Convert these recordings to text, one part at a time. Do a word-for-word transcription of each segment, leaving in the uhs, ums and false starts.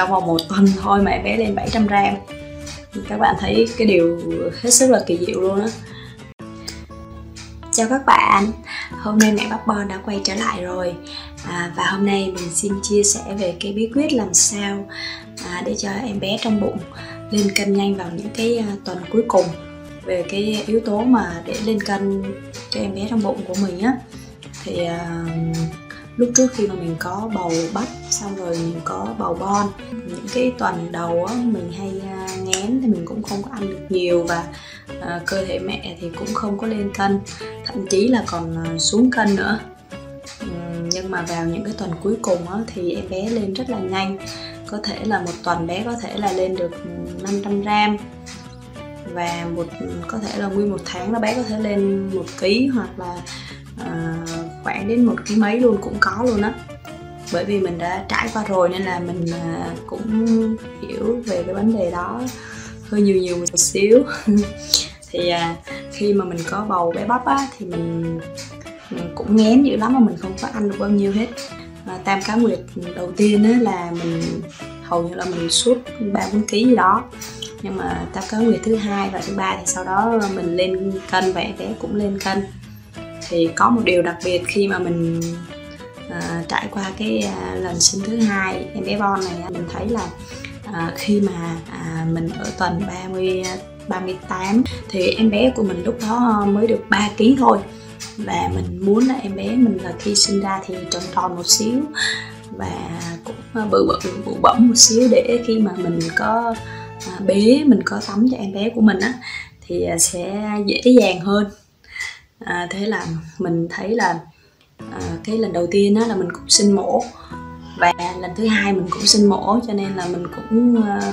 trong vòng một tuần thôi mà em bé lên bảy trăm gram. Các bạn thấy cái điều hết sức là kỳ diệu luôn á. Chào các bạn, hôm nay mẹ Bắp Bon đã quay trở lại rồi. à, Và hôm nay mình xin chia sẻ về cái bí quyết làm sao à, để cho em bé trong bụng lên cân nhanh vào những cái tuần cuối cùng. Về cái yếu tố mà để lên cân cho em bé trong bụng của mình á, thì à, lúc trước khi mà mình có bầu Bắp xong rồi mình có bầu Bon, những cái tuần đầu á mình hay ngén thì mình cũng không có ăn được nhiều và à, cơ thể mẹ thì cũng không có lên cân, thậm chí là còn xuống cân nữa. uhm, Nhưng mà vào những cái tuần cuối cùng á, thì em bé lên rất là nhanh. Có thể là một tuần bé có thể là lên được năm trăm gram, và một có thể là nguyên một tháng là bé có thể lên một ký hoặc là à, khoảng đến một ký mấy luôn cũng có luôn á. Bởi vì mình đã trải qua rồi nên là mình à, cũng hiểu về cái vấn đề đó hơi nhiều nhiều một xíu. Thì à, khi mà mình có bầu bé Bắp á thì mình, mình cũng ngén dữ lắm mà mình không có ăn được bao nhiêu hết. à, Tam cá nguyệt đầu tiên á là mình hầu như là mình sút ba bốn ký gì đó, nhưng mà tam cá nguyệt thứ hai và thứ ba thì sau đó mình lên cân và em bé cũng lên cân. Thì có một điều đặc biệt khi mà mình à, trải qua cái à, lần sinh thứ hai em bé Bon này, mình thấy là à, khi mà à, mình ở tuần ba mươi, ba mươi tám thì em bé của mình lúc đó mới được ba ký thôi, và mình muốn là em bé mình là khi sinh ra thì tròn tròn một xíu và cũng bự bự bụ bẫm một xíu, để khi mà mình có à, bế mình có tắm cho em bé của mình á thì sẽ dễ dàng hơn. À, thế là mình thấy là à, cái lần đầu tiên đó là mình cũng sinh mổ và lần thứ hai mình cũng sinh mổ, cho nên là mình cũng à,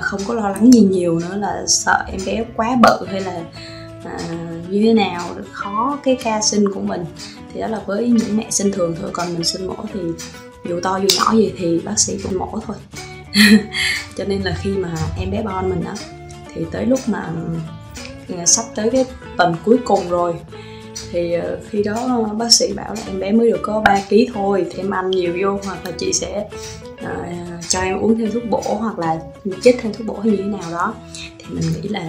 không có lo lắng gì nhiều nữa là sợ em bé quá bự hay là à, như thế nào khó cái ca sinh của mình. Thì đó là với những mẹ sinh thường thôi, còn mình sinh mổ thì dù to dù nhỏ gì thì bác sĩ cũng mổ thôi. Cho nên là khi mà em bé Bon mình đó thì tới lúc mà sắp tới cái tuần cuối cùng rồi thì khi đó bác sĩ bảo là em bé mới được có ba ký thôi, thì em ăn nhiều vô hoặc là chị sẽ uh, cho em uống thêm thuốc bổ hoặc là chích thêm thuốc bổ hay như thế nào đó. Thì mình nghĩ là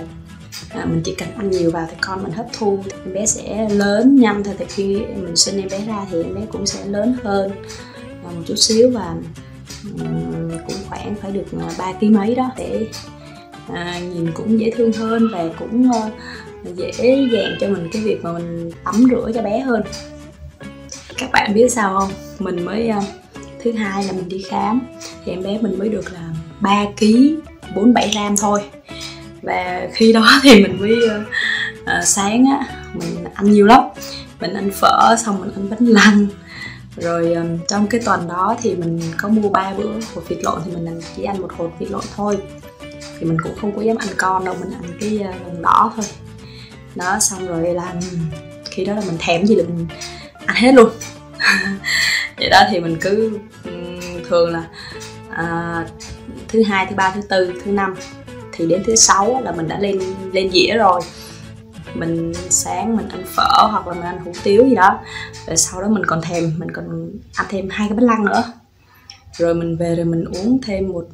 uh, mình chỉ cần ăn nhiều vào thì con mình hấp thu, thì em bé sẽ lớn nhanh thôi. Thì khi mình sinh em bé ra thì em bé cũng sẽ lớn hơn uh, một chút xíu và um, cũng khoảng phải được ba ký mấy đó, để À, nhìn cũng dễ thương hơn và cũng uh, dễ dàng cho mình cái việc mà mình tắm rửa cho bé hơn. Các bạn biết sao không? Mình mới uh, thứ hai là mình đi khám thì em bé mình mới được là ba ký bốn mươi bảy gram thôi. Và khi đó thì mình mới uh, uh, sáng á mình ăn nhiều lắm, mình ăn phở xong mình ăn bánh lăng. Rồi uh, trong cái tuần đó thì mình có mua ba bữa hột vịt lộn thì mình chỉ ăn một hột vịt lộn thôi. Thì mình cũng không có dám ăn con đâu, mình ăn cái lòng đỏ thôi đó. Xong rồi là khi đó là mình thèm gì là mình ăn hết luôn. Vậy đó, thì mình cứ thường là à, thứ hai thứ ba thứ tư thứ năm thì đến thứ sáu là mình đã lên lên dĩa rồi. Mình sáng mình ăn phở hoặc là mình ăn hủ tiếu gì đó, rồi sau đó mình còn thèm mình còn ăn thêm hai cái bánh lăng nữa, rồi mình về rồi mình uống thêm một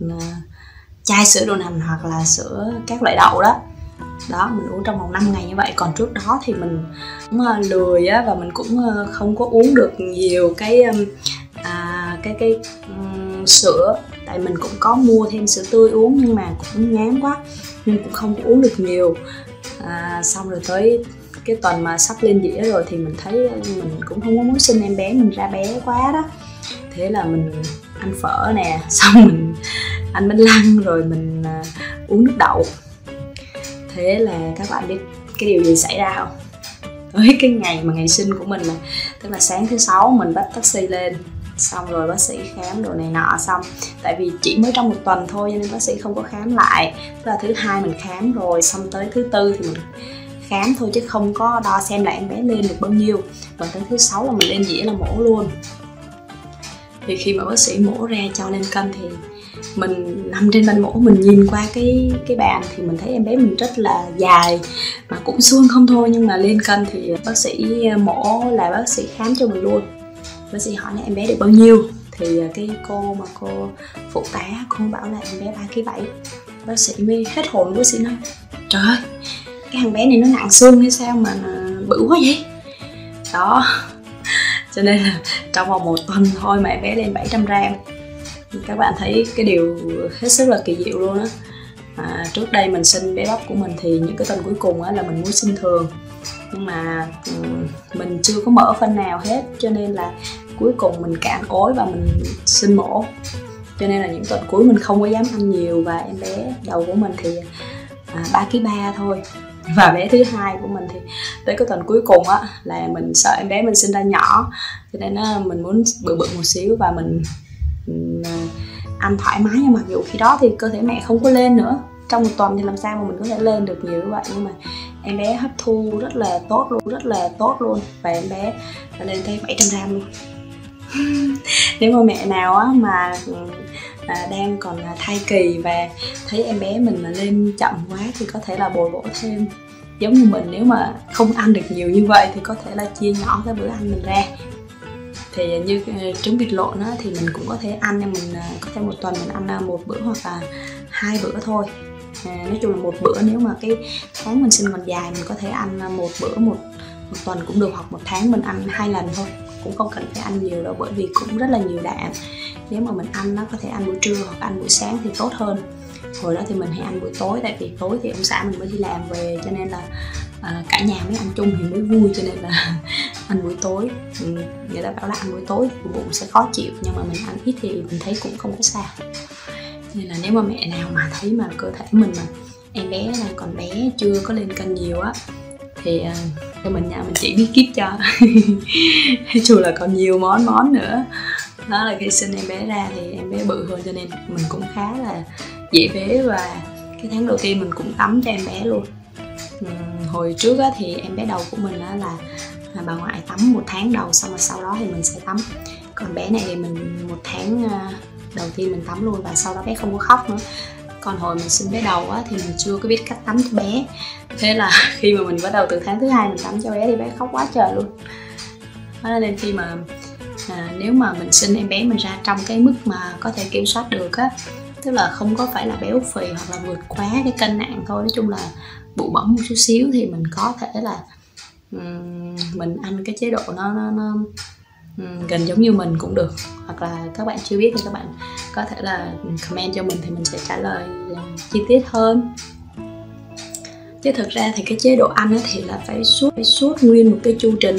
chai sữa đậu nành hoặc là sữa các loại đậu đó. Đó, mình uống trong vòng năm ngày như vậy. Còn trước đó thì mình cũng lười á, và mình cũng không có uống được nhiều cái à, cái cái um, sữa. Tại mình cũng có mua thêm sữa tươi uống nhưng mà cũng ngán quá nên cũng không có uống được nhiều. à, Xong rồi tới cái tuần mà sắp lên dĩa rồi thì mình thấy mình cũng không có muốn sinh em bé mình ra bé quá đó. Thế là mình ăn phở nè, xong mình ăn bánh lăng rồi mình uh, uống nước đậu. Thế là các bạn biết cái điều gì xảy ra không? Tới cái ngày mà ngày sinh của mình là, tức là sáng thứ sáu mình bắt taxi lên, xong rồi bác sĩ khám đồ này nọ xong. Tại vì chỉ mới trong một tuần thôi nên bác sĩ không có khám lại. Tức là thứ hai mình khám rồi, xong tới thứ tư thì mình khám thôi chứ không có đo xem là em bé lên được bao nhiêu. Và tới thứ sáu là mình lên dĩa là mổ luôn. Thì khi mà bác sĩ mổ ra cho lên cân thì mình nằm trên bàn mổ, mình nhìn qua cái cái bàn thì mình thấy em bé mình rất là dài mà cũng suông không thôi. Nhưng mà lên cân thì bác sĩ mổ là bác sĩ khám cho mình luôn. Bác sĩ hỏi là em bé được bao nhiêu thì cái cô mà cô phụ tá, cô bảo là em bé ba ký bảy. Bác sĩ mới hết hồn, bác sĩ nói trời ơi, cái thằng bé này nó nặng xương hay sao mà bự quá vậy đó. Cho nên là trong vòng một tuần thôi mà em bé lên bảy trăm gram. Các bạn thấy cái điều hết sức là kỳ diệu luôn á. À, trước đây mình sinh bé bắp của mình thì những cái tuần cuối cùng á là mình muốn sinh thường, nhưng mà mình chưa có mở phân nào hết, cho nên là cuối cùng mình cạn ối và mình sinh mổ. Cho nên là những tuần cuối mình không có dám ăn nhiều, và em bé đầu của mình thì ba ký ba thôi, và bé thứ hai của mình thì tới cái tuần cuối cùng á là mình sợ em bé mình sinh ra nhỏ, cho nên á, mình muốn bự bự một xíu và mình, mình ăn thoải mái. Nhưng mặc dù khi đó thì cơ thể mẹ không có lên nữa, trong một tuần thì làm sao mà mình có thể lên được nhiều như vậy, nhưng mà em bé hấp thu rất là tốt luôn, rất là tốt luôn, và em bé lên tới bảy trăm gram luôn. Nếu mà mẹ nào á mà À, đang còn thai kỳ và thấy em bé mình mà lên chậm quá thì có thể là bồi bổ thêm. Giống như mình, nếu mà không ăn được nhiều như vậy thì có thể là chia nhỏ cái bữa ăn mình ra. Thì như trứng vịt lộn á, thì mình cũng có thể ăn, nhưng mình có thể một tuần mình ăn một bữa hoặc là hai bữa thôi. À, nói chung là một bữa, nếu mà cái tháng mình sinh còn dài mình có thể ăn một bữa một, một tuần cũng được, hoặc một tháng mình ăn hai lần thôi, cũng không cần phải ăn nhiều đâu, bởi vì cũng rất là nhiều đạm. Nếu mà mình ăn, nó có thể ăn buổi trưa hoặc ăn buổi sáng thì tốt hơn. Hồi đó thì mình hãy ăn buổi tối, tại vì tối thì ông xã mình mới đi làm về, cho nên là à, cả nhà mới ăn chung thì mới vui, cho nên là ăn buổi tối. Người ta bảo là ăn buổi tối thì bụng sẽ khó chịu, nhưng mà mình ăn ít thì mình thấy cũng không có sao. Nên là nếu mà mẹ nào mà thấy mà cơ thể mình mà em bé là còn bé, chưa có lên cân nhiều á, thì à, cho mình nha, mình chỉ bí kíp cho. Dù là còn nhiều món món nữa. Đó là khi sinh em bé ra thì em bé bự hơn, cho nên mình cũng khá là dễ bế, và cái tháng đầu tiên mình cũng tắm cho em bé luôn. Hồi trước á, thì em bé đầu của mình á, là bà ngoại tắm một tháng đầu, xong rồi sau đó thì mình sẽ tắm. Còn bé này thì mình một tháng đầu tiên mình tắm luôn, và sau đó bé không có khóc nữa. Còn hồi mình sinh bé đầu á, thì mình chưa có biết cách tắm cho bé. Thế là khi mà mình bắt đầu từ tháng thứ hai mình tắm cho bé thì bé khóc quá trời luôn. Đó nên khi mà À, nếu mà mình sinh em bé mình ra trong cái mức mà có thể kiểm soát được á, tức là không có phải là béo phì hoặc là vượt quá cái cân nặng thôi, nói chung là bụ bẫm một chút xíu thì mình có thể là um, mình ăn cái chế độ nó, nó, nó um, gần giống như mình cũng được. Hoặc là các bạn chưa biết thì các bạn có thể là comment cho mình thì mình sẽ trả lời chi tiết hơn. Chứ thực ra thì cái chế độ ăn thì là phải suốt, phải suốt nguyên một cái chu trình,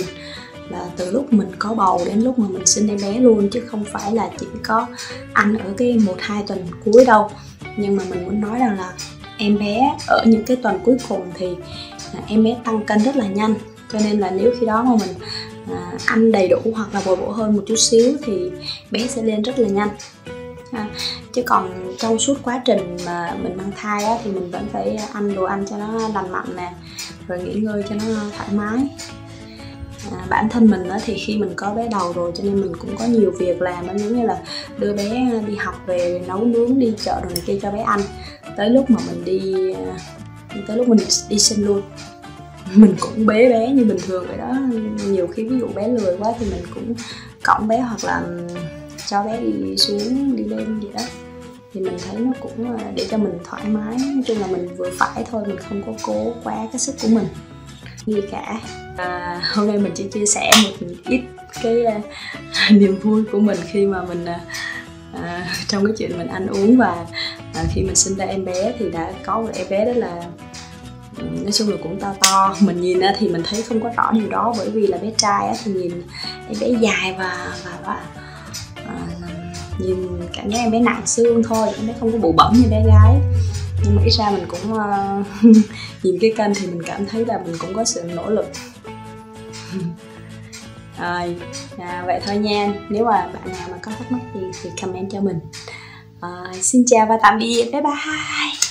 là từ lúc mình có bầu đến lúc mà mình sinh em bé luôn, chứ không phải là chỉ có ăn ở cái một hai tuần cuối đâu. Nhưng mà mình muốn nói rằng là em bé ở những cái tuần cuối cùng thì em bé tăng cân rất là nhanh, cho nên là nếu khi đó mà mình à, ăn đầy đủ hoặc là bồi bổ hơn một chút xíu thì bé sẽ lên rất là nhanh. À, chứ còn trong suốt quá trình mà mình mang thai á, thì mình vẫn phải ăn đồ ăn cho nó lành mạnh nè, rồi nghỉ ngơi cho nó thoải mái. À, bản thân mình á, thì khi mình có bé đầu rồi cho nên mình cũng có nhiều việc làm, giống như là đưa bé đi học về, nấu nướng, đi chợ rồi kia cho bé ăn, tới lúc mà mình đi tới lúc mình đi sinh luôn mình cũng bế bé như bình thường vậy đó. Nhiều khi ví dụ bé lười quá thì mình cũng cõng bé hoặc là cho bé đi xuống đi lên gì đó, thì mình thấy nó cũng để cho mình thoải mái. Nói chung là mình vừa phải thôi, mình không có cố quá cái sức của mình gì cả. À, hôm nay mình chỉ chia sẻ một ít cái uh, niềm vui của mình khi mà mình uh, trong cái chuyện mình ăn uống, và uh, khi mình sinh ra em bé thì đã có một em bé đó là uh, nói chung là cũng to to. Mình nhìn uh, thì mình thấy không có rõ điều đó, bởi vì là bé trai uh, thì nhìn em bé dài và, và, và uh, nhìn cảm giác em bé nặng xương thôi, em bé không có bụ bẫm như bé gái. Nhưng mà ít ra mình cũng uh, nhìn cái kênh thì mình cảm thấy là mình cũng có sự nỗ lực. à, à, Vậy thôi nha, nếu mà bạn nào mà có thắc mắc gì thì comment cho mình. à, Xin chào và tạm biệt, bye bye.